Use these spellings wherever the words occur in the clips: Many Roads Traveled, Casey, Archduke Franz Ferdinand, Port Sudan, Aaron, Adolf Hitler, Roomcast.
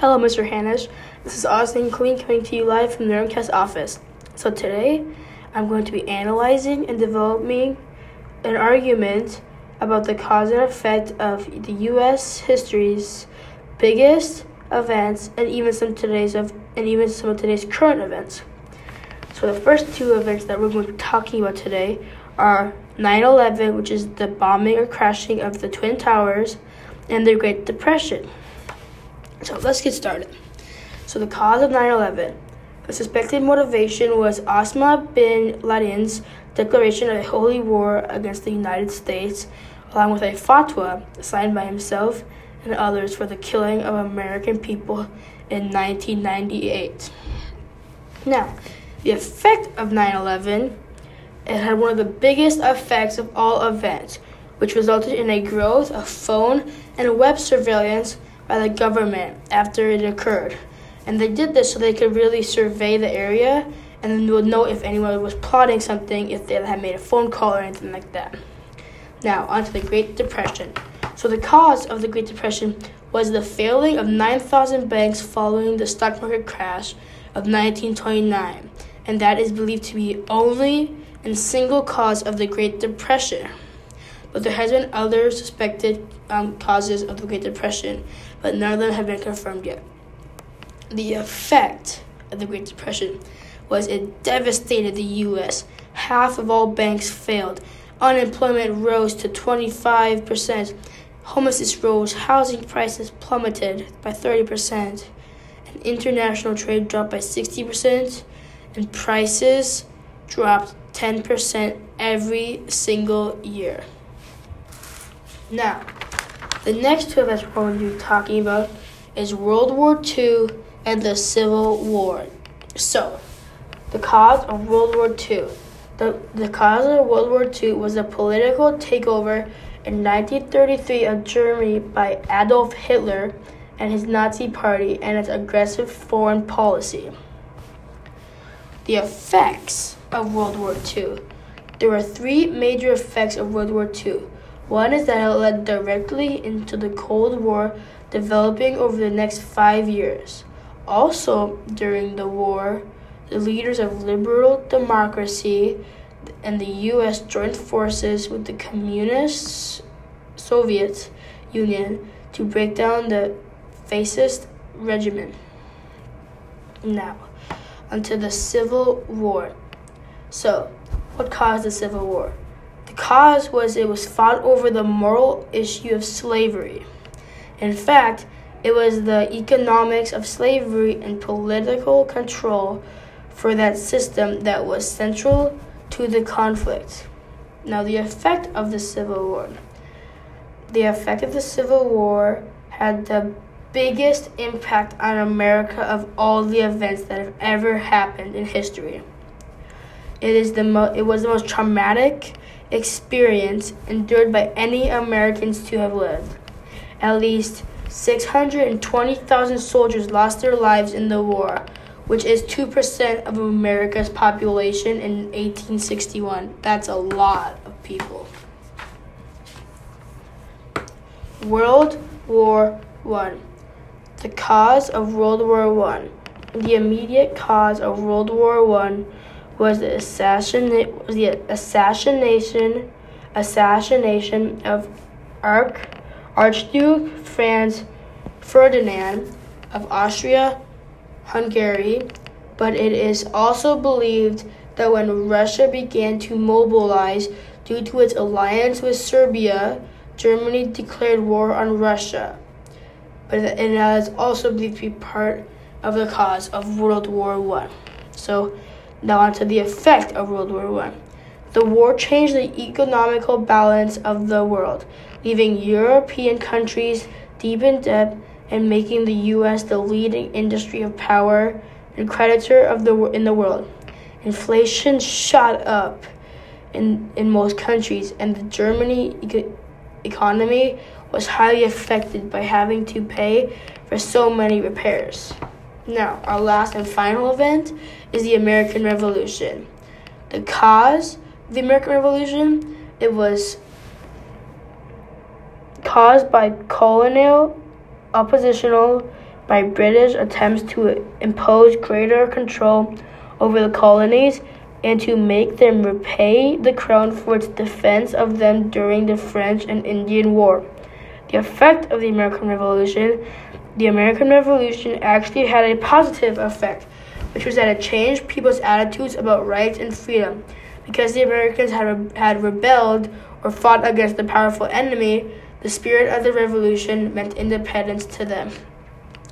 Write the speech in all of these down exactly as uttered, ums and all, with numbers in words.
Hello, Mister Hanish. This is Austin Kling coming to you live from the Roomcast office. So today, I'm going to be analyzing and developing an argument about the cause and effect of the U S history's biggest events and even some today's of and even some of today's current events. So the first two events that we're going to be talking about today are nine eleven, which is the bombing or crashing of the Twin Towers, and the Great Depression. So let's get started. So the cause of nine eleven. The suspected motivation was Osama bin Laden's declaration of a holy war against the United States, along with a fatwa signed by himself and others for the killing of American people in nineteen ninety-eight. Now, the effect of nine eleven, it had one of the biggest effects of all events, which resulted in a growth of phone and web surveillance by the government after it occurred. And they did this so they could really survey the area and then would know if anyone was plotting something, if they had made a phone call or anything like that. Now, on to the Great Depression. So the cause of the Great Depression was the failing of nine thousand banks following the stock market crash of nineteen twenty-nine, and that is believed to be only and single cause of the Great Depression. But there has been other suspected um, causes of the Great Depression, but none of them have been confirmed yet. The effect of the Great Depression was it devastated the U S. Half of all banks failed. Unemployment rose to twenty-five percent. Homelessness rose. Housing prices plummeted by thirty percent. And international trade dropped by sixty percent. And prices dropped ten percent every single year. Now, the next two events we're going to be talking about is World War Two and the Civil War. So, the cause of World War Two. The, the cause of World War Two was the political takeover in nineteen thirty-three of Germany by Adolf Hitler and his Nazi party and its aggressive foreign policy. The effects of World War Two. There were three major effects of World War Two. One is that it led directly into the Cold War, developing over the next five years. Also, during the war, the leaders of liberal democracy and the U S joined forces with the Communist Soviet Union to break down the fascist regime. Now, onto the Civil War. So, what caused the Civil War? The cause was it was fought over the moral issue of slavery. In fact, it was the economics of slavery and political control for that system that was central to the conflict. Now, the effect of the Civil War. The effect of the Civil War had the biggest impact on America of all the events that have ever happened in history. It is the mo- it was the most traumatic experience endured by any Americans to have lived. At least six hundred twenty thousand soldiers lost their lives in the war, which is two percent of America's population in eighteen sixty-one. That's a lot of people. World War One. The cause of World War One. The immediate cause of World War One was the assassination was the assassination assassination of Arch, Archduke Franz Ferdinand of Austria-Hungary, but it is also believed that when Russia began to mobilize due to its alliance with Serbia, Germany declared war on Russia. But it is also believed to be part of the cause of World War One. So now on to the effect of World War One. The war changed the economical balance of the world, leaving European countries deep in debt and making the U S the leading industry of power and creditor of the in the world. Inflation shot up in, in most countries, and the German eco- economy was highly affected by having to pay for so many repairs. Now, our last and final event is the American Revolution. The cause of the American Revolution, it was caused by colonial oppositional by British attempts to impose greater control over the colonies and to make them repay the crown for its defense of them during the French and Indian War. The effect of the American Revolution. The American Revolution actually had a positive effect, which was that it changed people's attitudes about rights and freedom. Because the Americans had, re- had rebelled or fought against the powerful enemy, the spirit of the revolution meant independence to them.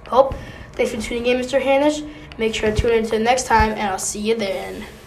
Hope, thanks for tuning in, Mister Hanish. Make sure to tune in to the next time, and I'll see you then.